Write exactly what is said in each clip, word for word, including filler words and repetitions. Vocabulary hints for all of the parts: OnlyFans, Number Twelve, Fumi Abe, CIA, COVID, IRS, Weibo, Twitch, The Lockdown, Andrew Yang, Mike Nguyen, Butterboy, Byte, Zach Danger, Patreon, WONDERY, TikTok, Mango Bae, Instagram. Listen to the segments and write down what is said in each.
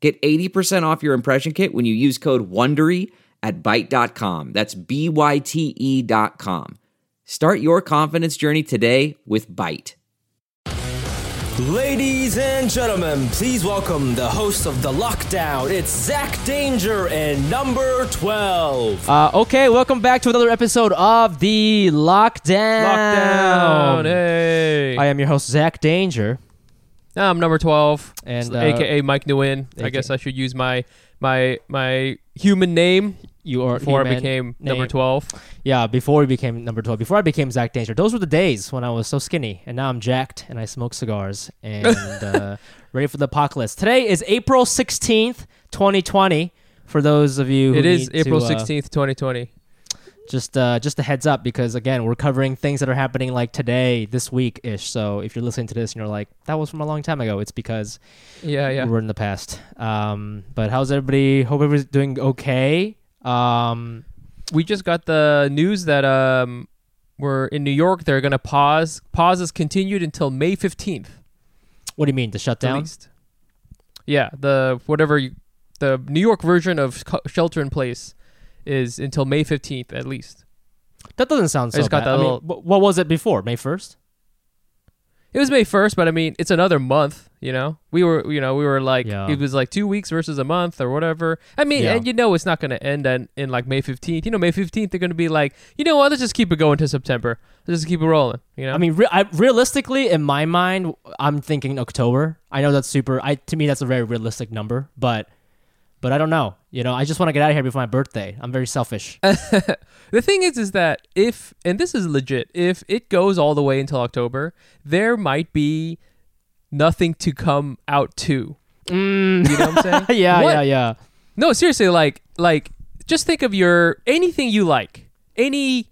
Get eighty percent off your impression kit when you use code WONDERY at byte dot com. That's B Y T E dot com. Start your confidence journey today with Byte. Ladies and gentlemen, please welcome the host of The Lockdown. It's Zach Danger and number twelve. Uh, okay, welcome back to another episode of The Lockdown. Lockdown, hey. I am your host, Zach Danger. I'm number twelve, and uh, A K A Mike Nguyen. A K A I guess I should use my my my human name. You are before I became name. number twelve. Yeah, before we became number twelve, before I became Zach Danger, those were the days when I was so skinny, and now I'm jacked, and I smoke cigars, and uh, ready for the apocalypse. Today is April sixteenth, twenty twenty. For those of you, who it is need April to, sixteenth, uh, twenty twenty. Just, uh, just a heads up, because again, we're covering things that are happening like today, this week ish. So if you're listening to this and you're like, "That was from a long time ago," it's because yeah, yeah, we're in the past. Um, but how's everybody? Hope everybody's doing okay. Um, we just got the news that um, we're in New York. They're gonna pause. Pause is continued until May fifteenth. What do you mean the shutdown? Yeah, the whatever you, the New York version of shelter in place. Is until May fifteenth at least. That doesn't sound so I just bad. Got that I little... mean, what was it before? May first? It was May first, but I mean, it's another month, you know? We were, you know, we were like, yeah. It was like two weeks versus a month or whatever. I mean, yeah. And you know it's not going to end in, in like May fifteenth. You know, May fifteenth, they're going to be like, you know what? Let's just keep it going to September. Let's just keep it rolling, you know? I mean, re- I, realistically, in my mind, I'm thinking October. I know that's super, I to me, that's a very realistic number, but... But I don't know. You know, I just want to get out of here before my birthday. I'm very selfish. The thing is, is that if, and this is legit, if it goes all the way until October, there might be nothing to come out to. Mm. You know what I'm saying? yeah, what? yeah, yeah. No, seriously, like, like, just think of your, anything you like, any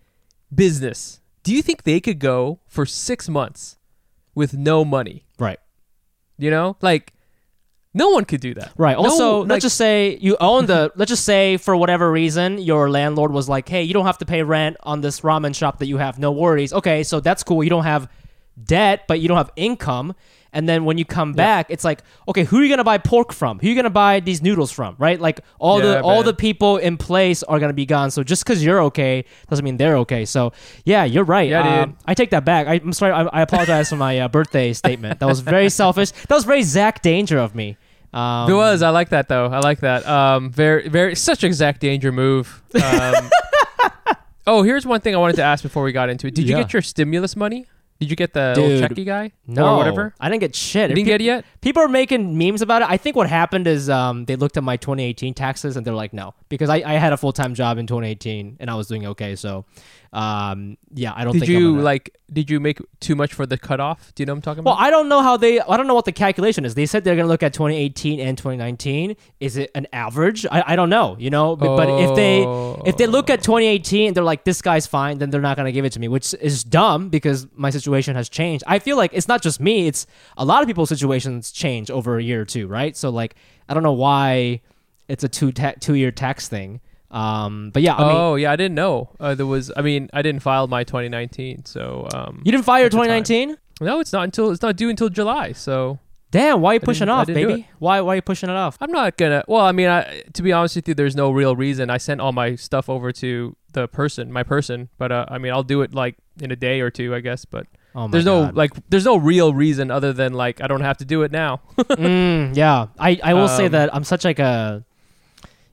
business. Do you think they could go for six months with no money? Right. You know, like, no one could do that. Right. Also, no, like, let's just say you own the, let's just say for whatever reason, your landlord was like, hey, you don't have to pay rent on this ramen shop that you have. No worries. Okay. So that's cool. You don't have debt, but you don't have income. And then when you come yeah. back, it's like, okay, who are you going to buy pork from? Who are you going to buy these noodles from? Right. Like all yeah, the, man. all the people in place are going to be gone. So just because you're okay, doesn't mean they're okay. So yeah, you're right. Yeah, um, dude. I take that back. I, I'm sorry. I, I apologize for my uh, birthday statement. That was very selfish. That was very Zach Danger of me. Um, it was. I like that though. I like that. Um, very, very, such a Zach Danger move. Um, oh, here's one thing I wanted to ask before we got into it. Did yeah. you get your stimulus money? Did you get the Dude, old checky guy? No, or whatever. I didn't get shit. You didn't people, get it yet? People are making memes about it. I think what happened is um, they looked at my twenty eighteen taxes and they're like, no, because I, I had a full time job in twenty eighteen and I was doing okay. So, um, yeah, I don't. Did think you I'm gonna... like? Did you make too much for the cutoff? Do you know what I'm talking about? Well, I don't know how they. I don't know what the calculation is. They said they're gonna look at twenty eighteen and twenty nineteen. Is it an average? I, I don't know. You know, but, oh. but if they if they look at twenty eighteen and they're like, this guy's fine, then they're not gonna give it to me, which is dumb because my situation has changed. I feel like it's not just me. It's a lot of people's situations change over a year or two, right? So like, I don't know why it's a two ta- two year tax thing. Um, but yeah, I mean, oh yeah, I didn't know uh, there was. I mean, I didn't file my twenty nineteen, so um, you didn't file your twenty nineteen? No, it's not until it's not due until July. So damn, why are you pushing it off, baby? Why why are you pushing it off? I'm not gonna. Well, I mean, I, to be honest with you, there's no real reason. I sent all my stuff over to the person, my person. But uh, I mean, I'll do it like in a day or two, I guess. But oh there's God. no like, there's no real reason other than like I don't have to do it now. mm, yeah, I I will um, say that I'm such like a.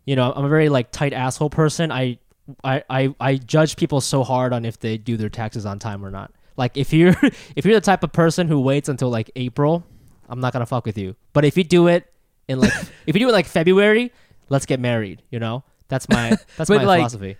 You know, I'm a very like tight asshole person. I, I, I, I judge people so hard on if they do their taxes on time or not. Like if you're if you're the type of person who waits until like April, I'm not gonna fuck with you. But if you do it in like if you do it like February, let's get married. You know, that's my that's my like, philosophy.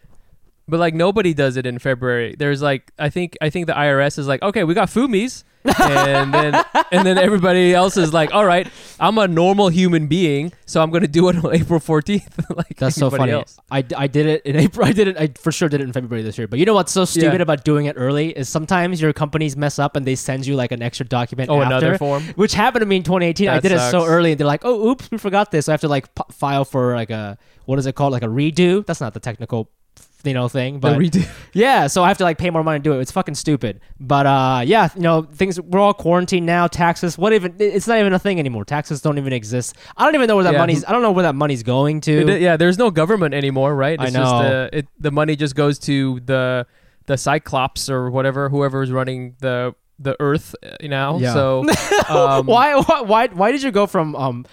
But like nobody does it in February. There's like I think I think the I R S is like, okay, we got Fumis. and then and then everybody else is like, all right, I'm a normal human being, so I'm gonna do it on April fourteenth. Like, that's so funny. Else. I, I did it in April. I did it. I for sure did it in February this year. But you know what's so stupid yeah. about doing it early is sometimes your companies mess up and they send you like an extra document. Oh, after, another form, which happened to me in twenty eighteen. That I did sucks. It so early, and they're like, oh, oops, we forgot this. So I have to like p- file for like a what is it called, like a redo. That's not the technical. You know, thing, but redo. Yeah, so I have to like pay more money to do it. It's fucking stupid, but uh, yeah, you know, things we're all quarantined now. Taxes, what even? It's not even a thing anymore. Taxes don't even exist. I don't even know where that yeah. money's. I don't know where that money's going to. It, yeah, there's no government anymore, right? It's I know. Just, uh, it, the money just goes to the the Cyclops or whatever, whoever is running the the Earth now. Yeah. So um, why why why did you go from um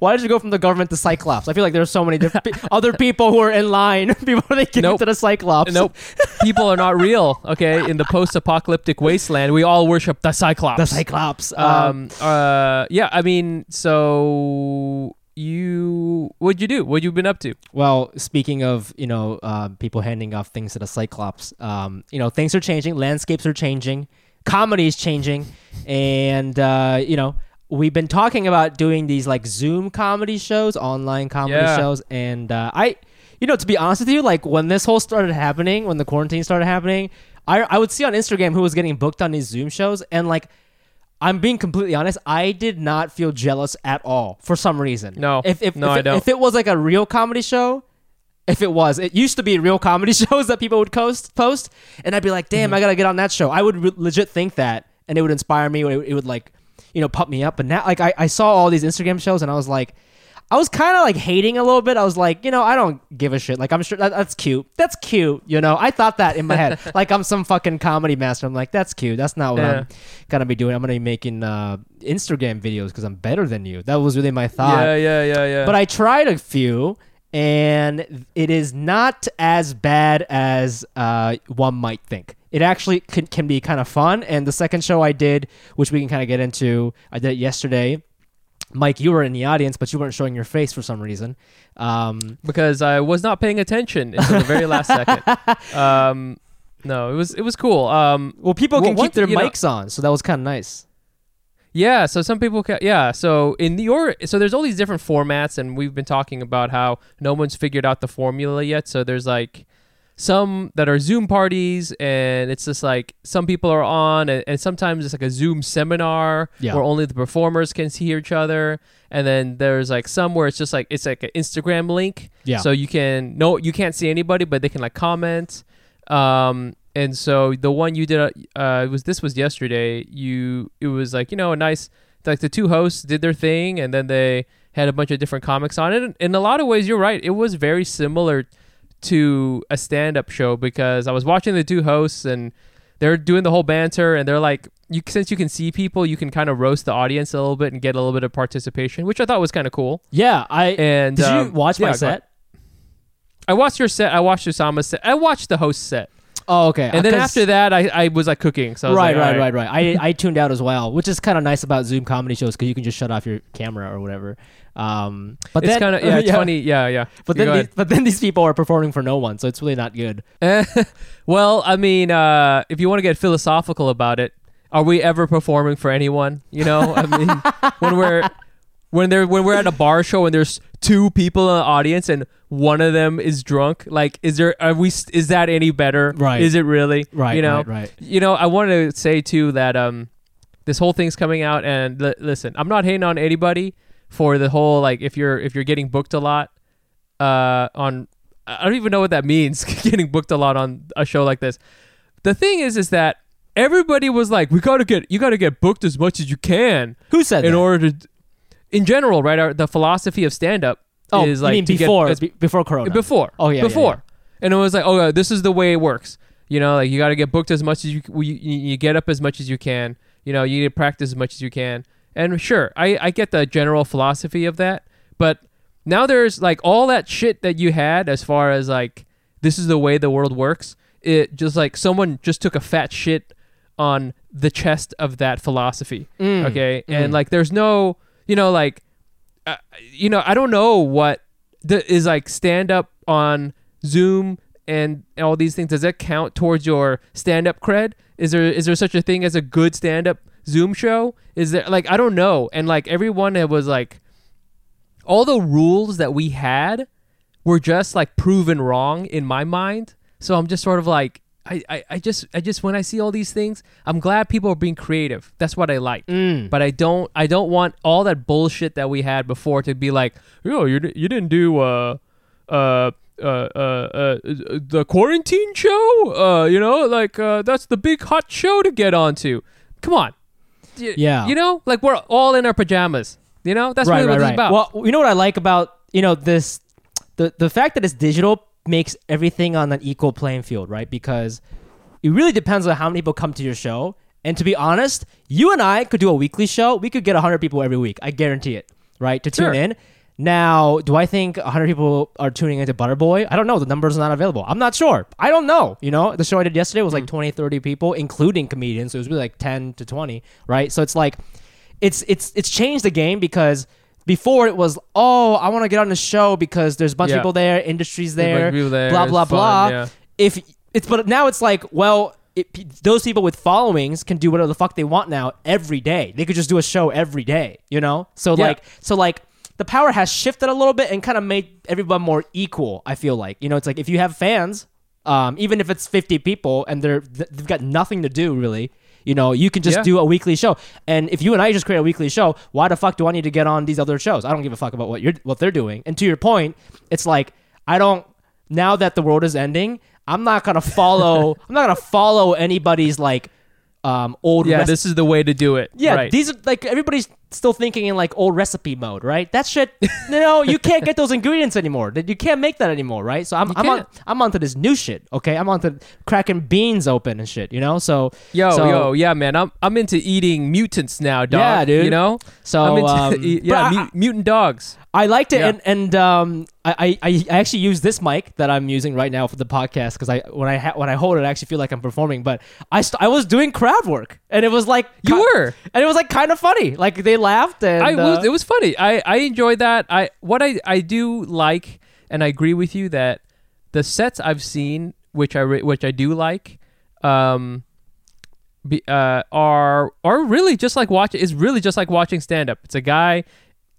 why did you go from the government to Cyclops? I feel like there's so many different pe- other people who are in line before they get nope. to the Cyclops. Nope, people are not real. Okay, in the post-apocalyptic wasteland, we all worship the Cyclops. The Cyclops. Um, um uh yeah, I mean, so. You what'd you do? What you been up to? Well, speaking of, you know, uh, people handing off things to the Cyclops, um, you know, things are changing, landscapes are changing, comedy is changing, and uh, you know, we've been talking about doing these like Zoom comedy shows, online comedy yeah. shows, and uh, I, you know, to be honest with you, like when this whole started happening, when the quarantine started happening, I I would see on Instagram who was getting booked on these Zoom shows, and like. I'm being completely honest. I did not feel jealous at all for some reason. No, if if, no, if, I don't. If it was like a real comedy show, if it was, it used to be real comedy shows that people would post, post and I'd be like, damn, mm-hmm. I gotta get on that show. I would re- legit think that, and it would inspire me. It would, it would like, you know, pump me up. But now, like, I, I saw all these Instagram shows, and I was like, I was kind of like hating a little bit. I was like, you know, I don't give a shit. Like, I'm sure that, that's cute. That's cute. You know, I thought that in my head. Like, I'm some fucking comedy master. I'm like, that's cute. That's not what yeah. I'm going to be doing. I'm going to be making uh, Instagram videos because I'm better than you. That was really my thought. Yeah, yeah, yeah, yeah. But I tried a few, and it is not as bad as uh, one might think. It actually can, can be kind of fun. And the second show I did, which we can kind of get into, I did it yesterday. Mike, you were in the audience, but you weren't showing your face for some reason. Um, because I was not paying attention until the very last second. Um, no, it was it was cool. Um, well, people can well, keep their mics know, on, so that was kind of nice. Yeah, so some people can. Yeah, so in your so there's all these different formats, and we've been talking about how no one's figured out the formula yet. So there's like some that are Zoom parties, and it's just like some people are on, and, and sometimes it's like a Zoom seminar yeah. where only the performers can see each other. And then there's like some where it's just like it's like an Instagram link, yeah. so you can no, you can't see anybody, but they can like comment. Um, and so the one you did, uh, it was this was yesterday. You it was like you know a nice like the two hosts did their thing, and then they had a bunch of different comics on it. And in a lot of ways, you're right. It was very similar to a stand-up show because I was watching the two hosts and they're doing the whole banter, and they're like, you since you can see people, you can kind of roast the audience a little bit and get a little bit of participation, which I thought was kind of cool. Yeah, I and did um, you watch yeah, my set? I watched your set. I watched Osama's set. I watched the host set. Oh, okay. And then after that, I, I was like cooking. So I was right, like, right, right, right, right. I I tuned out as well, which is kind of nice about Zoom comedy shows because you can just shut off your camera or whatever. Um, but it's then kind of yeah, yeah. funny, yeah, yeah. But then these, but then these people are performing for no one, so it's really not good. Well, I mean, uh, if you want to get philosophical about it, are we ever performing for anyone? You know, I mean, when we're when they're when we're at a bar show and there's two people in the audience and one of them is drunk, like is there are we is that any better? Right. Is it really? Right. You know, right, right. You know, I wanted to say too that um this whole thing's coming out, and l- listen, I'm not hating on anybody for the whole like if you're if you're getting booked a lot uh on I don't even know what that means getting booked a lot on a show like this. The thing is is that everybody was like we got to get you got to get booked as much as you can. Who said in that? order to In general, right? Our, the philosophy of stand-up oh, is like you mean before, to get, b- before Corona, before, oh yeah, before, yeah, yeah. And it was like, oh, uh, this is the way it works. You know, like you got to get booked as much as you, you, you get up as much as you can. You know, you need to practice as much as you can. And sure, I, I get the general philosophy of that, but now there's like all that shit that you had as far as like this is the way the world works. It just like someone just took a fat shit on the chest of that philosophy. Mm. Okay, mm. And like there's no. You know, like, uh, you know, I don't know what the, is like stand up on Zoom and all these things. Does that count towards your stand up cred? Is there is there such a thing as a good stand-up Zoom show? Is there, like, I don't know. And like everyone, it was like all the rules that we had were just like proven wrong in my mind. So I'm just sort of like, I, I, I just I just when I see all these things, I'm glad people are being creative. That's what I like. Mm. But I don't I don't want all that bullshit that we had before to be like, yo, you you didn't do uh uh uh uh, uh the quarantine show. Uh, you know, like uh, that's the big hot show to get onto. Come on. Y- yeah. You know, like we're all in our pajamas. You know, that's right, really right, what right. It's about. Well, you know what I like about, you know, this the the fact that it's digital makes everything on an equal playing field, right? Because it really depends on how many people come to your show. And to be honest, you and I could do a weekly show. We could get one hundred people every week. I guarantee it, right? To tune sure. in. Now, do I think one hundred people are tuning into Butterboy? I don't know. The numbers are not available. I'm not sure. I don't know. You know, the show I did yesterday was like mm. twenty, thirty people, including comedians. So it was really like ten to twenty, right? So it's like, it's it's it's changed the game because... Before it was, oh, I want to get on the show because there's a bunch yeah. of people there, industry's there, there blah, blah, fun, blah. Yeah. If it's, but now it's like, well, it, those people with followings can do whatever the fuck they want now every day. They could just do a show every day, you know? So yeah. like, so like the power has shifted a little bit and kind of made everyone more equal, I feel like. You know, it's like if you have fans, um, even if it's fifty people and they're, they've got nothing to do really, you know, you can just yeah. do a weekly show. And if you and I just create a weekly show, why the fuck do I need to get on these other shows? I don't give a fuck about what you're, what they're doing. And to your point, it's like, I don't, now that the world is ending, I'm not going to follow, I'm not going to follow anybody's like um, old. Yeah, rec- this is the way to do it. Yeah, right. These are like, everybody's still thinking in like old recipe mode, right? That shit, no, you can't get those ingredients anymore. You can't make that anymore, right? So I'm I'm on, I'm onto this new shit, okay? I'm onto cracking beans open and shit, you know? So yo so, yo yeah, man, I'm I'm into eating mutants now, dog. Yeah, dude. You know, so I'm into, um, yeah, mu- I, mutant dogs. I liked it, yeah. and and um, I, I I actually use this mic that I'm using right now for the podcast because I when I ha- when I hold it, I actually feel like I'm performing. But I st- I was doing crowd work, and it was like you ki- were, and it was like kind of funny, like they. laughed and I was, uh, it was funny. I, I enjoyed that. I what I, I do like, and I agree with you that the sets I've seen, which I which I do like, um, be, uh, are are really just like watch. It's really just like watching stand up. It's a guy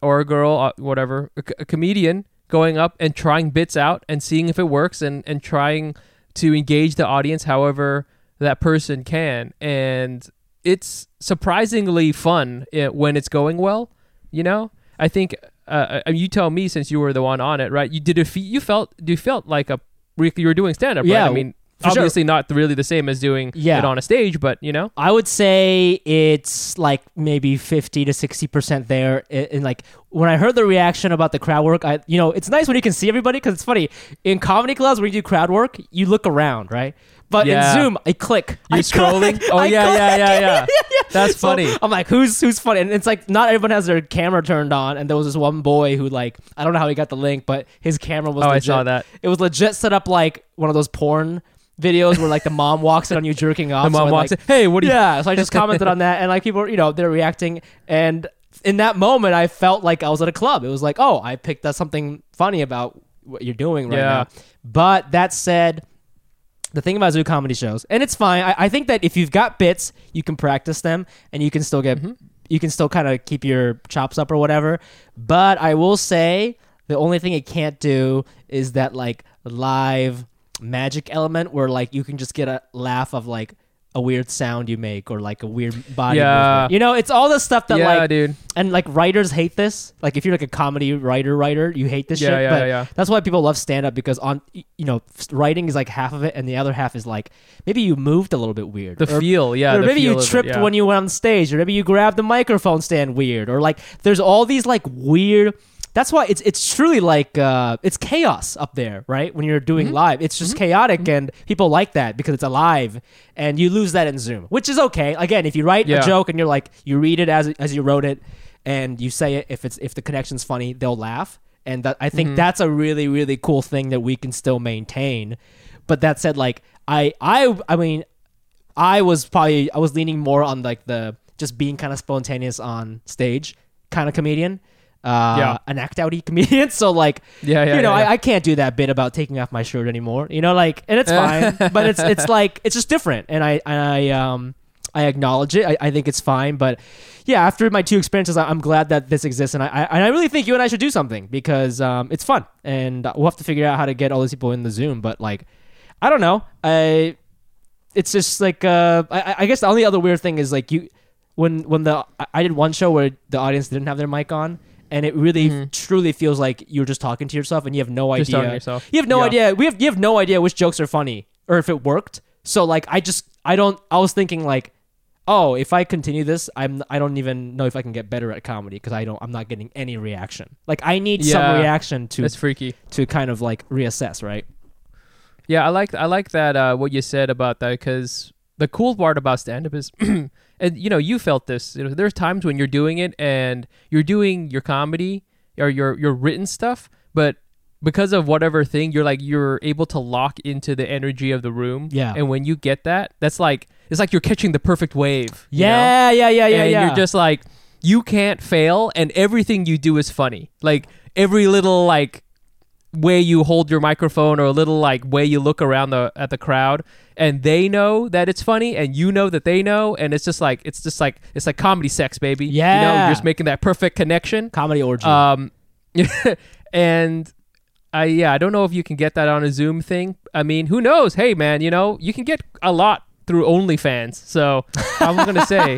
or a girl, or whatever, a, a comedian going up and trying bits out and seeing if it works and and trying to engage the audience however that person can. And it's surprisingly fun when it's going well, you know? I think, uh, you tell me since you were the one on it, right? You did a fe- you felt you felt like a you were doing stand-up, yeah, right? I mean, obviously sure. not really the same as doing yeah. it on a stage, but you know? I would say it's like maybe fifty to sixty percent there. And like when I heard the reaction about the crowd work, I you know, it's nice when you can see everybody because it's funny. In comedy clubs when you do crowd work, you look around, right? But yeah. in Zoom, I click. You're I scrolling? Click. Oh, I yeah, yeah, yeah, yeah, yeah. That's so funny. I'm like, who's who's funny? And it's like, not everyone has their camera turned on. And there was this one boy who like, I don't know how he got the link, but his camera was oh, legit. I saw that. It was legit set up like one of those porn videos where like the mom walks in on you jerking off. The mom so walks like, in, hey, what do you... Yeah, so I just commented on that. And like people, you know, they're reacting. And in that moment, I felt like I was at a club. It was like, oh, I picked up something funny about what you're doing right yeah. now. But that said... The thing about Zoo comedy shows, and it's fine. I, I think that if you've got bits, you can practice them, and you can still get, mm-hmm. you can still kind of keep your chops up or whatever. But I will say, the only thing it can't do is that like live magic element, where like you can just get a laugh of like a weird sound you make or like a weird body yeah. movement. You know, it's all the stuff that yeah, like, dude. And like writers hate this. Like if you're like a comedy writer, writer, you hate this yeah, shit. Yeah, but yeah. that's why people love stand up because on, you know, writing is like half of it. And the other half is like, maybe you moved a little bit weird. The or, feel. Yeah. Or the maybe feel you tripped it, yeah. when you went on stage or maybe you grabbed the microphone stand weird or like there's all these like weird. That's why it's it's truly like, uh, it's chaos up there, right? When you're doing mm-hmm. live. It's just mm-hmm. chaotic mm-hmm. and people like that because it's alive and you lose that in Zoom, which is okay. Again, if you write yeah. a joke and you're like, you read it as as you wrote it and you say it, if it's if the connection's funny, they'll laugh. And that, I think mm-hmm. that's a really, really cool thing that we can still maintain. But that said, like, I, I, I mean, I was probably, I was leaning more on like the, just being kind of spontaneous on stage kind of comedian. uh, yeah. an act-outy comedian. So, like, yeah, yeah, you know, yeah, yeah. I, I can't do that bit about taking off my shirt anymore, you know, like, and it's fine, but it's it's like, it's just different. And I, and I, um, I acknowledge it. I, I think it's fine. But yeah, after my two experiences, I, I'm glad that this exists. And I, I and I really think you and I should do something because um, it's fun. And we'll have to figure out how to get all these people in the Zoom. But like, I don't know. I It's just like, uh, I, I guess the only other weird thing is like you, when when the, I did one show where the audience didn't have their mic on. And it really, mm-hmm. truly feels like you're just talking to yourself and you have no idea. Just talking to yourself. You have no yeah. idea. We have You have no idea which jokes are funny or if it worked. So like, I just, I don't, I was thinking like, oh, if I continue this, I'm I don't even know if I can get better at comedy because I don't I'm not getting any reaction. Like I need yeah, some reaction to that's freaky. to kind of like reassess, right? Yeah, I like I like that uh, what you said about that because the cool part about stand up is and you know, you felt this. You know, there's times when you're doing it and you're doing your comedy or your your written stuff, but because of whatever thing you're like you're able to lock into the energy of the room. Yeah. And when you get that, that's like it's like you're catching the perfect wave. Yeah, you know? yeah, yeah, yeah, and yeah. You're just like, you can't fail, and everything you do is funny. Like, every little, like, way you hold your microphone or a little, like, way you look around the at the crowd, and they know that it's funny, and you know that they know, and it's just like, it's just like, it's like comedy sex, baby. Yeah. You know, you're just making that perfect connection. Comedy orgy. Um, and... I, yeah, I don't know if you can get that on a Zoom thing. I mean, who knows? Hey, man, you know, you can get a lot through OnlyFans. So I'm going to say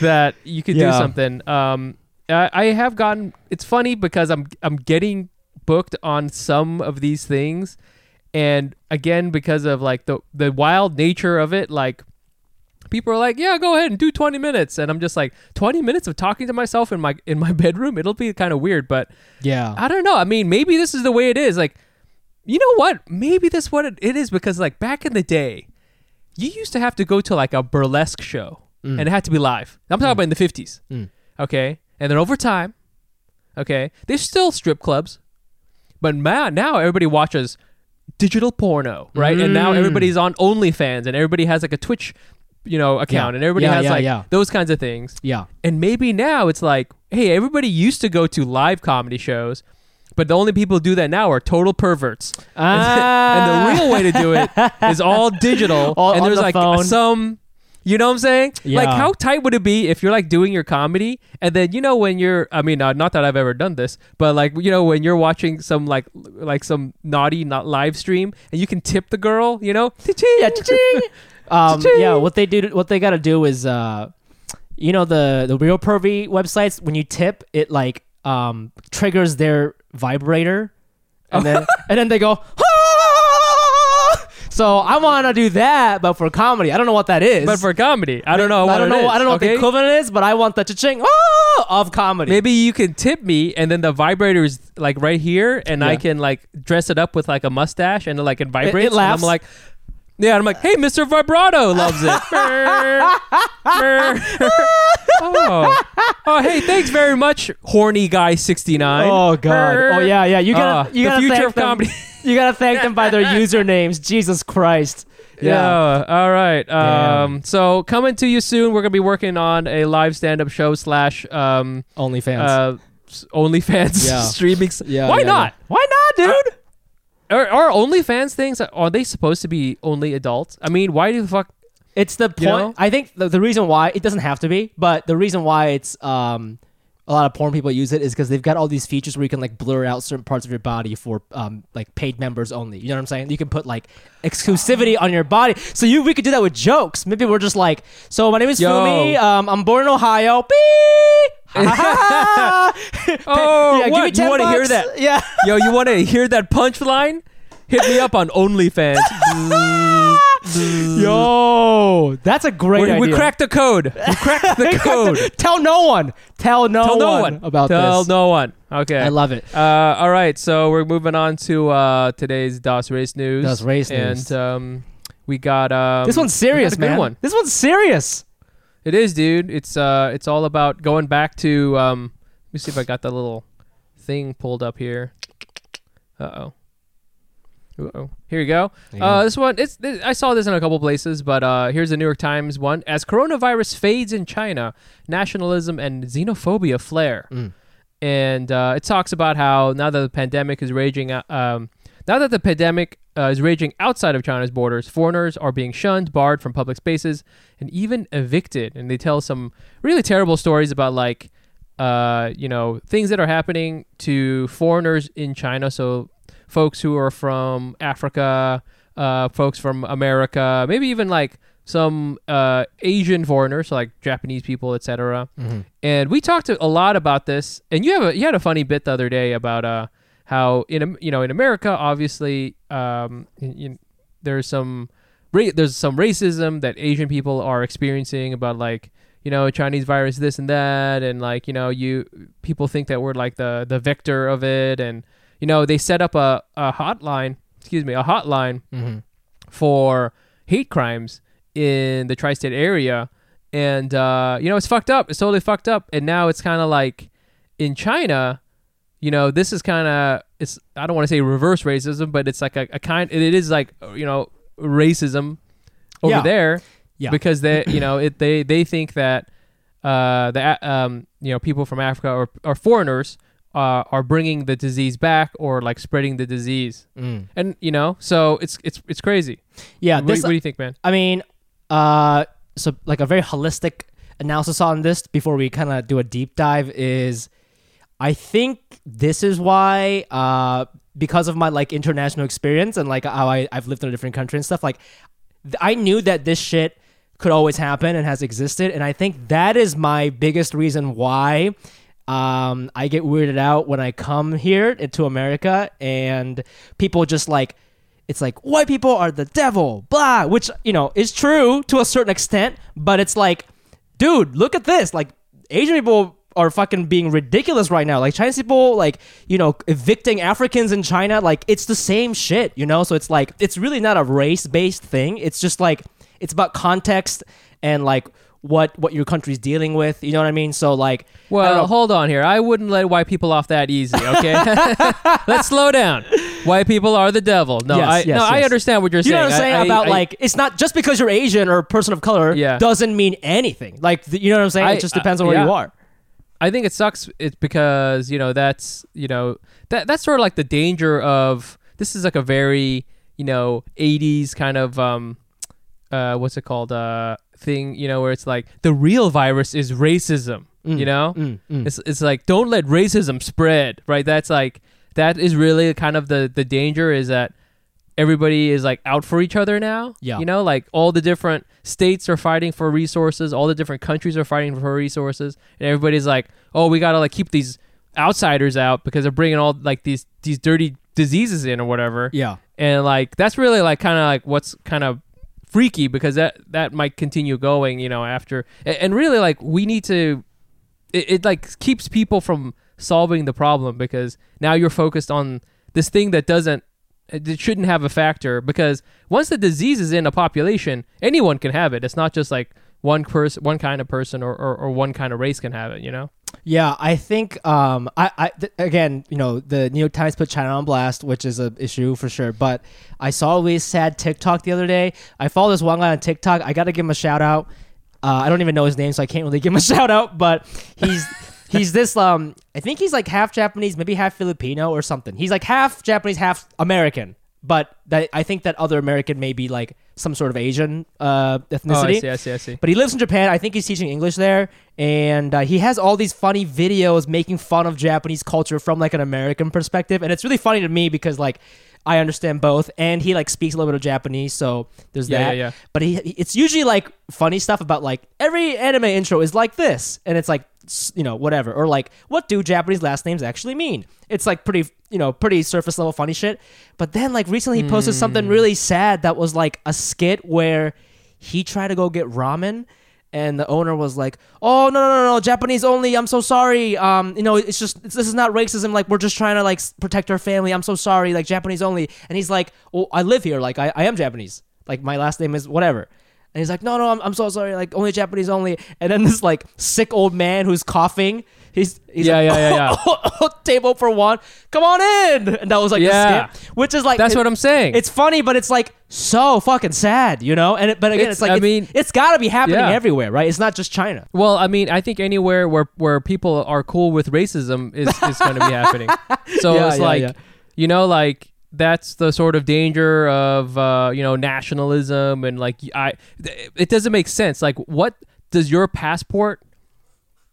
that you could yeah. do something. Um, I, I have gotten... It's funny because I'm I'm getting booked on some of these things. And again, because of like the, the wild nature of it, like people are like, yeah, go ahead and do twenty minutes. And I'm just like, twenty minutes of talking to myself in my in my bedroom? It'll be kind of weird, but yeah, I don't know. I mean, maybe this is the way it is. Like, you know what? Maybe that's what it, it is because like back in the day, you used to have to go to like a burlesque show mm. and it had to be live. I'm talking mm. about in the fifties. Mm. Okay. And then over time, okay, there's still strip clubs, but now everybody watches digital porno, right? Mm. And now everybody's on OnlyFans and everybody has like a Twitch you know, account yeah. and everybody yeah, has yeah, like yeah. those kinds of things. Yeah. And maybe now it's like, hey, everybody used to go to live comedy shows, but the only people who do that now are total perverts. Ah. And the real way to do it is all digital. all, and there's the like phone. some, you know what I'm saying? Yeah. Like how tight would it be if you're like doing your comedy and then, you know, when you're, I mean, uh, not that I've ever done this, but like, you know, when you're watching some like, like some naughty not live stream and you can tip the girl, you know, ta-ching, yeah, ta-ching. Um, yeah, what they do, what they gotta do is, uh, you know, the the real pervy websites. When you tip, it like um, triggers their vibrator, and then and then they go. Ah! So I want to do that, but for comedy, I don't know what that is. But for comedy, I don't know. What I don't know. Is, I don't know okay? what the equivalent is, but I want the cha-ching ah! of comedy. Maybe you can tip me, and then the vibrator is like right here, and yeah. I can like dress it up with like a mustache, and like it vibrates. It, it laughs. And I'm like. Yeah, and I'm like, hey, Mister Vibrato loves it. oh. oh, hey, thanks very much, horny guy sixty-nine. Oh, God. Oh, yeah, yeah. You gotta, uh, you gotta the future thank of them. comedy. You gotta thank them by their usernames. Jesus Christ. Yeah. yeah. All right. Um, so coming to you soon. We're gonna be working on a live stand-up show slash um OnlyFans. Uh, OnlyFans yeah. streaming. Yeah, Why yeah, not? Yeah. Why not, dude? Uh, Are, are OnlyFans things, are they supposed to be only adults? I mean, why do the fuck... It's the point... You know? I think the, the reason why... It doesn't have to be, but the reason why it's... um, a lot of porn people use it is because they've got all these features where you can like blur out certain parts of your body for um, like paid members only. You know what I'm saying? You can put like exclusivity on your body. So you we could do that with jokes. Maybe we're just like, so my name is Yo. Fumi. Um, I'm born in Ohio. Beep! oh, yeah, what? Give me you want to hear that? Yeah. Yo, you want to hear that punchline? Hit me up on OnlyFans. Yo, that's a great We're, idea. We cracked the code. We cracked the code. Tell no one. Tell no, Tell no one, one about Tell this. Tell no one. Okay. I love it. Uh, all right, so we're moving on to uh, today's Das Race News. Das Race News. And um, we got... Um, this one's serious, man. One. This one's serious. It is, dude. It's uh, it's all about going back to... Um, let me see if I got the little thing pulled up here. Uh-oh. Uh-oh. Here we go. Yeah. Uh, this one, it's. This, I saw this in a couple places, but uh, here's the New York Times one. As coronavirus fades in China, nationalism and xenophobia flare. Mm. And uh, it talks about how now that the pandemic is raging, um, now that the pandemic uh, is raging outside of China's borders, foreigners are being shunned, barred from public spaces, and even evicted. And they tell some really terrible stories about like, uh, you know, things that are happening to foreigners in China. So folks who are from Africa, uh, folks from America, maybe even like some uh, Asian foreigners, so like Japanese people, et cetera. Mm-hmm. And we talked a lot about this. And you have a, you had a funny bit the other day about uh, how in you know in America, obviously, um, in, in, there's some ra- there's some racism that Asian people are experiencing about like you know Chinese virus, this and that, and like you know you people think that we're like the the vector of it, and you know they set up a, a hotline, excuse me, a hotline mm-hmm. for hate crimes in the tri-state area. And uh you know it's fucked up, it's totally fucked up. And now it's kind of like in China, you know this is kind of, it's I don't want to say reverse racism, but it's like a, a kind it is like you know racism over yeah. there yeah. because they you know it they they think that uh that um you know people from Africa or, or foreigners uh are bringing the disease back or like spreading the disease. Mm. And you know so it's it's it's crazy. Yeah, what, this, what do you think, man? I mean Uh, so like a very holistic analysis on this before we kind of do a deep dive is, I think this is why, uh, because of my like international experience and like how I, I've lived in a different country and stuff, like th- I knew that this shit could always happen and has existed. And I think that is my biggest reason why um, I get weirded out when I come here to America and people just like, it's like, white people are the devil, blah, which, you know, is true to a certain extent, but it's like, dude, look at this. Like, Asian people are fucking being ridiculous right now. Like, Chinese people, like, you know, evicting Africans in China, like, it's the same shit, you know? So it's like, it's really not a race-based thing. It's just like, it's about context and, like, what what your country's dealing with, you know what I mean? So like, well, hold on here. I wouldn't let white people off that easy, okay? Let's slow down. White people are the devil. No, yes, I yes, no, yes. I understand what you're saying. You know what I'm saying I, about I, like I, it's not just because you're Asian or a person of color yeah. doesn't mean anything. Like you know what I'm saying? I, it just depends I, on where yeah. you are. I think it sucks. It's because you know that's you know that that's sort of like the danger of this is like a very you know eighties kind of um uh what's it called uh. thing, you know, where it's like the real virus is racism, mm, you know? Mm, mm. It's it's like, don't let racism spread, right? That's like, that is really kind of the, the danger is that everybody is like out for each other now. Yeah. You know, like all the different states are fighting for resources, all the different countries are fighting for resources, and everybody's like, oh, we gotta like keep these outsiders out because they're bringing all like these, these dirty diseases in or whatever. Yeah. And like, that's really like kind of like what's kind of freaky because that that might continue going you know after and, and really like we need to it, it like keeps people from solving the problem because now you're focused on this thing that doesn't it shouldn't have a factor because once the disease is in a population anyone can have it. It's not just like one person one kind of person or, or or one kind of race can have it, you know. Yeah, I think um I, I th- again, you know, the New York Times put China on blast, which is an issue for sure. But I saw a really sad TikTok the other day. I follow this one guy on TikTok. I gotta give him a shout out. Uh, I don't even know his name, so I can't really give him a shout out. But he's he's this um I think he's like half Japanese, maybe half Filipino or something. He's like half Japanese, half American. But that, I think that other American may be like some sort of Asian uh, ethnicity. Oh, I see, I see, I see. But he lives in Japan. I think he's teaching English there. And uh, he has all these funny videos making fun of Japanese culture from like an American perspective. And it's really funny to me because like I understand both. And he like speaks a little bit of Japanese. So there's yeah, that. Yeah, yeah. But he, it's usually like funny stuff about like every anime intro is like this. And it's like, you know, whatever. Or like, what do Japanese last names actually mean? It's like pretty, you know, pretty surface level funny shit. But then like recently he posted mm. something really sad that was like a skit where he tried to go get ramen and the owner was like, oh, no, no, no, no, Japanese only. I'm so sorry. Um, you know, it's just, it's, this is not racism. Like, we're just trying to like protect our family. I'm so sorry. Like, Japanese only. And he's like, well, I live here. Like, I, I am Japanese. Like, my last name is whatever. And he's like, no, no, I'm, I'm so sorry. Like, only Japanese only. And then this, like, sick old man who's coughing he's, he's yeah, like, yeah, yeah, yeah, oh, oh, oh, table for one. Come on in. And that was like yeah. the skip, which is like that's it, what I'm saying. It's funny, but it's like so fucking sad, you know. And it, but again, it's, it's like I it's, mean, it's got to be happening yeah. everywhere, right? It's not just China. Well, I mean, I think anywhere where where people are cool with racism is is going to be happening. So yeah, it's yeah, like yeah. you know, like. That's the sort of danger of, uh, you know, nationalism and like, I, it doesn't make sense. Like, what does your passport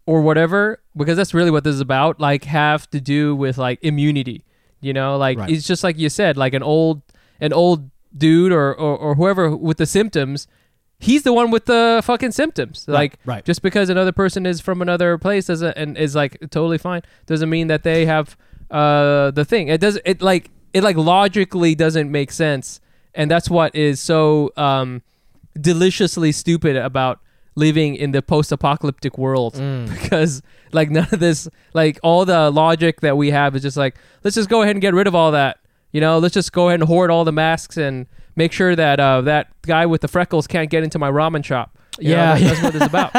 or whatever, because that's really what this is about, like have to do with like immunity, you know, like right. it's just like you said, like an old, an old dude or, or, or whoever with the symptoms, he's the one with the fucking symptoms. Right. Like right. just because another person is from another place doesn't, and is like totally fine. Doesn't mean that they have uh, the thing. It does it like, It like logically doesn't make sense, and that's what is so um, deliciously stupid about living in the post-apocalyptic world. Mm. Because like none of this, like all the logic that we have is just like let's just go ahead and get rid of all that. You know, let's just go ahead and hoard all the masks and make sure that uh, that guy with the freckles can't get into my ramen shop. You yeah, know, like, yeah, that's what it's about.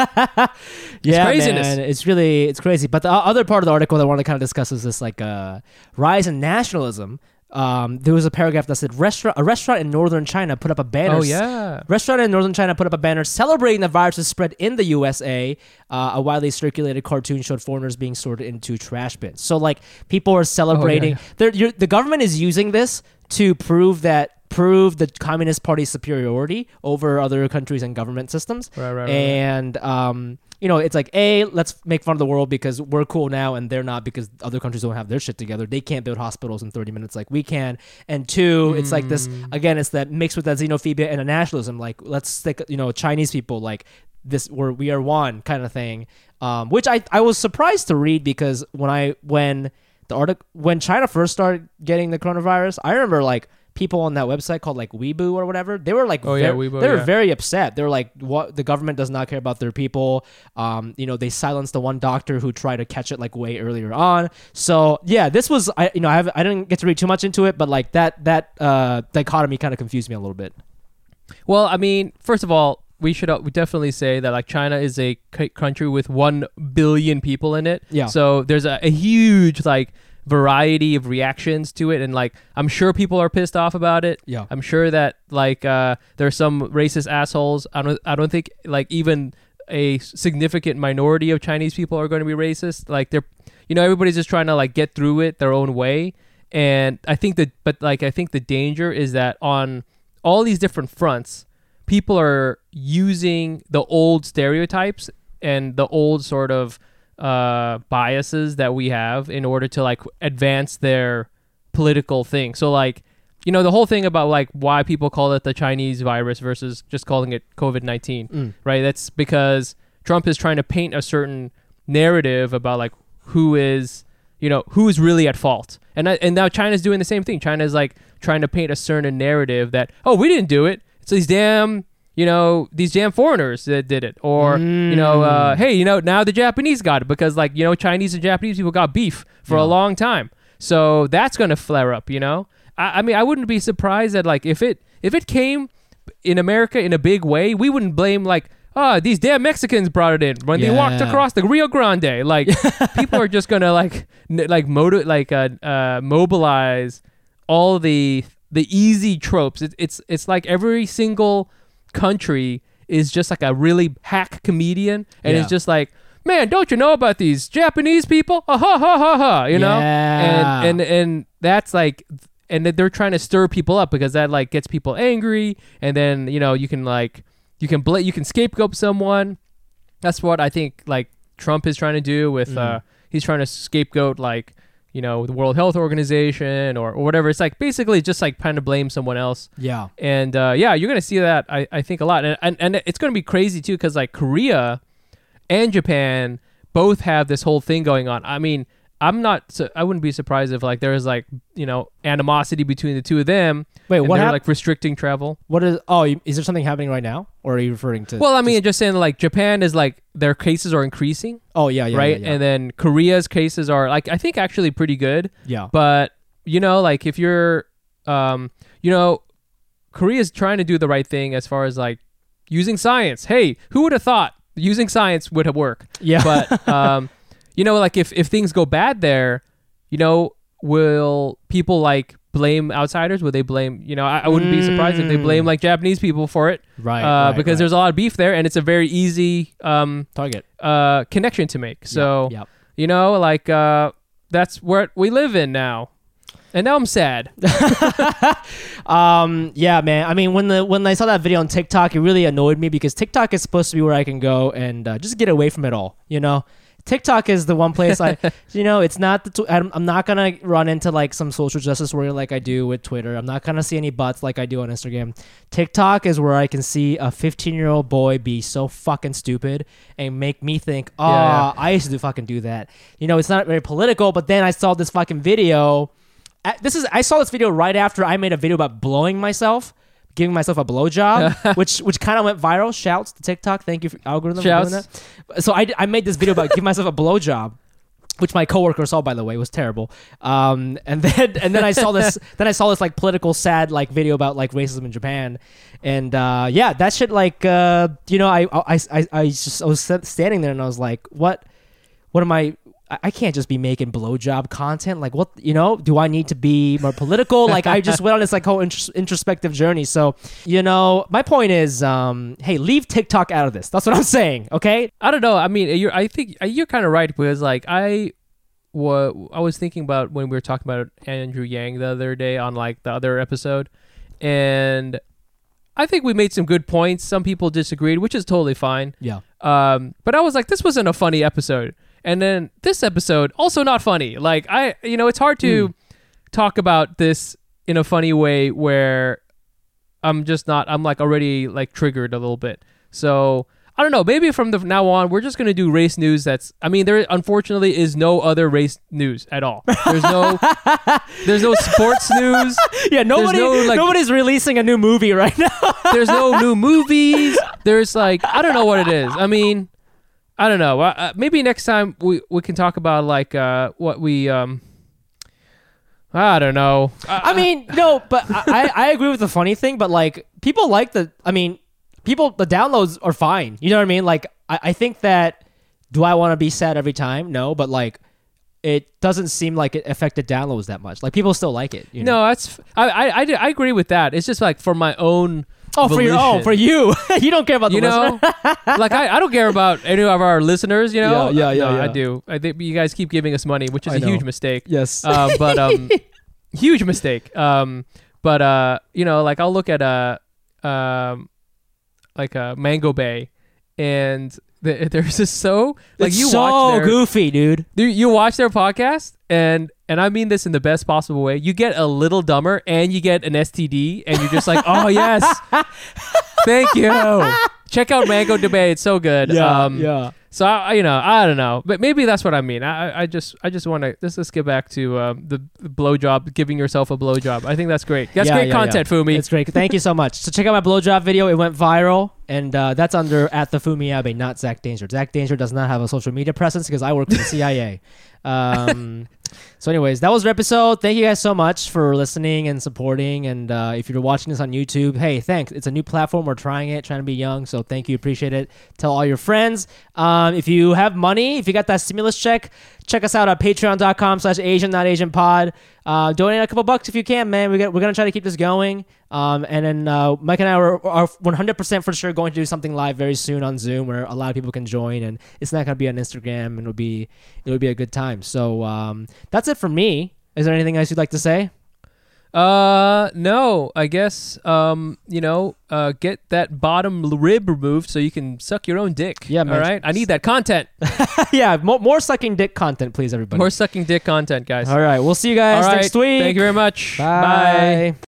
It's yeah, craziness. Man, it's really it's crazy. But the other part of the article that I want to kind of discuss is this like uh, rise in nationalism. Um, there was a paragraph that said restaurant a restaurant in northern China put up a banner. Oh yeah, restaurant in northern China put up a banner celebrating the virus's spread in the U S A. Uh, a widely circulated cartoon showed foreigners being sorted into trash bins. So like people are celebrating. Oh, yeah, yeah. The government is using this to prove that. Prove the Communist Party's superiority over other countries and government systems. Right, right, right. And, um, you know, it's like, A, let's make fun of the world because we're cool now and they're not because other countries don't have their shit together. They can't build hospitals in thirty minutes like we can. And two, mm. it's like this, again, it's that mixed with that xenophobia and a nationalism. Like, let's stick, you know, Chinese people, like, this, we're, we are one kind of thing. Um, which I, I was surprised to read because when I, when the article, when China first started getting the coronavirus, I remember, like, people on that website called like Weibo or whatever, they were like, oh, very, yeah, Weibo, they were yeah. very upset. They were like, what? The government does not care about their people. Um, you know, they silenced the one doctor who tried to catch it like way earlier on. So yeah, this was, I, you know, I have, I didn't get to read too much into it, but like that, that uh, dichotomy kind of confused me a little bit. Well, I mean, first of all, we should we definitely say that like China is a c- country with one billion people in it. Yeah. So there's a, a huge like, variety of reactions to it, and like I'm sure people are pissed off about it. Yeah, I'm sure that like uh there's some racist assholes. I don't I don't think like even a significant minority of Chinese people are going to be racist. Like they're, you know, everybody's just trying to like get through it their own way. And I think that, but like I think the danger is that on all these different fronts, people are using the old stereotypes and the old sort of uh biases that we have in order to like advance their political thing. So like, you know, the whole thing about like why people call it the Chinese virus versus just calling it covid nineteen, mm. right? That's because Trump is trying to paint a certain narrative about like who is, you know, who is really at fault. And I, and now China's doing the same thing. China's like trying to paint a certain narrative that, oh, we didn't do it. It's these damn you know, these damn foreigners that did it. Or, mm. you know, uh, hey, you know, now the Japanese got it because, like, you know, Chinese and Japanese people got beef for yeah. a long time. So that's going to flare up, you know? I, I mean, I wouldn't be surprised that, like, if it if it came in America in a big way, we wouldn't blame, like, oh, these damn Mexicans brought it in when yeah. they walked across the Rio Grande. Like, people are just going to, like, n- like, motiv- like uh, uh, mobilize all the the easy tropes. It, it's It's like every single country is just like a really hack comedian and yeah. it's just like, man, don't you know about these Japanese people? Ah, ha ha ha ha, you yeah. know? And, and and that's like, and they're trying to stir people up because that like gets people angry, and then, you know, you can like you can bl- you can scapegoat someone. That's what I think like Trump is trying to do with mm. uh he's trying to scapegoat like, you know, the World Health Organization or, or whatever. It's like basically just like trying to blame someone else. Yeah. And uh, yeah, you're going to see that, I, I think, a lot. And and, and it's going to be crazy too because like Korea and Japan both have this whole thing going on. I mean, I'm not, su- I wouldn't be surprised if like there is like, you know, animosity between the two of them. Wait, and what they're hap- like restricting travel. What is, oh, is there something happening right now? Or are you referring to? Well, I mean, just, just saying like Japan is like their cases are increasing. Oh, yeah, yeah. Right. Yeah, yeah. And then Korea's cases are like, I think actually pretty good. Yeah. But, you know, like if you're, um, you know, Korea's trying to do the right thing as far as like using science. Hey, who would have thought using science would have worked? Yeah. But, um, you know, like if, if things go bad there, you know, will people like blame outsiders? Would they blame, you know, I, I wouldn't mm. be surprised if they blame like Japanese people for it. Right. Uh, right because right. there's a lot of beef there and it's a very easy um, target uh, connection to make. So, yep. Yep. you know, like uh, that's where we live in now. And now I'm sad. um, yeah, man. I mean, when the when I saw that video on TikTok, it really annoyed me because TikTok is supposed to be where I can go and uh, just get away from it all. You know, TikTok is the one place I, you know, it's not. The tw- I'm, I'm not gonna run into like some social justice warrior like I do with Twitter. I'm not gonna see any bots like I do on Instagram. TikTok is where I can see a fifteen-year-old boy be so fucking stupid and make me think, oh, yeah, yeah. I used to fucking do that. You know, it's not very political. But then I saw this fucking video. This is I saw this video right after I made a video about blowing myself, giving myself a blowjob, which which kind of went viral. Shouts to TikTok. Thank you for algorithm Shouts. for doing that. So I, I made this video about giving myself a blowjob, which my coworker saw, by the way. It was terrible. Um, and then and then I saw this then I saw this like political sad like video about like racism in Japan, and uh, yeah, that shit like uh, you know I I I I just I was standing there and I was like, what what am I? I can't just be making blowjob content. Like, what, you know, do I need to be more political? Like, I just went on this like whole intros- introspective journey. So, you know, my point is, um, hey, leave TikTok out of this. That's what I'm saying. Okay. I don't know. I mean, you're, I think you're kind of right because like I, w- I was thinking about when we were talking about Andrew Yang the other day on like the other episode, and I think we made some good points. Some people disagreed, which is totally fine. Yeah. Um, but I was like, this wasn't a funny episode. And then this episode, also not funny. Like, I, you know, it's hard to mm. talk about this in a funny way where I'm just not, I'm like already like triggered a little bit. So, I don't know. Maybe from the, now on, we're just going to do race news that's, I mean, there unfortunately is no other race news at all. There's no, there's no sports news. Yeah, nobody, no, like, nobody's releasing a new movie right now. There's no new movies. There's like, I don't know what it is. I mean... I don't know. Uh, maybe next time we, we can talk about like uh, what we. Um, I don't know. Uh, I mean, no, but I, I agree with the funny thing. But like people like the. I mean, people the downloads are fine. You know what I mean? Like I, I think that. Do I want to be sad every time? No, but like it doesn't seem like it affected downloads that much. Like people still like it. You know? No, that's I I, I I agree with that. It's just like for my own. Oh, evolution. for your own, oh, for you. You don't care about the you know, listener. Like, I, I don't care about any of our listeners, you know? Yeah, yeah, yeah. No, yeah. I do. I think you guys keep giving us money, which is I a know. huge mistake. Yes. Um, but, um, huge mistake. Um, but, uh, you know, like, I'll look at, uh, um, like, uh, Mango Bae, and the, there's just so, like, it's you so watch their, goofy, dude. You watch their podcast, and, and I mean this in the best possible way. You get a little dumber and you get an S T D and you're just like, oh, yes. Thank you. Check out Mango Bae. It's so good. Yeah, um, yeah. So, I, you know, I don't know. But maybe that's what I mean. I, I just I just want to, let's, let's get back to um, the blowjob, giving yourself a blowjob. I think that's great. That's yeah, great yeah, content, yeah. Fumi. That's great. Thank you so much. So check out my blowjob video. It went viral. And uh, that's under at the Fumi Abe, not Zach Danger. Zach Danger does not have a social media presence because I work for the C I A. Um, so anyways, that was our episode. Thank you guys so much for listening and supporting. And uh, if you're watching this on YouTube, hey, thanks. It's a new platform. We're trying it, trying to be young. So thank you. Appreciate it. Tell all your friends. Um, if you have money, if you got that stimulus check, check us out at patreon.com slash Asian Not Asian Pod. Uh, donate a couple bucks if you can, man. We got, we're going to try to keep this going. Um, and then uh, Mike and I are, are one hundred percent for sure going to do something live very soon on Zoom where a lot of people can join. And it's not going to be on Instagram. And it'll be, it'll be a good time. So um, that's it for me. Is there anything else you'd like to say? Uh, no, I guess, um, you know, uh, get that bottom rib removed so you can suck your own dick. Yeah, man. All right. I need that content. yeah. More, more sucking dick content, please, everybody. More sucking dick content, guys. All right. We'll see you guys right. next week. Thank you very much. Bye. Bye.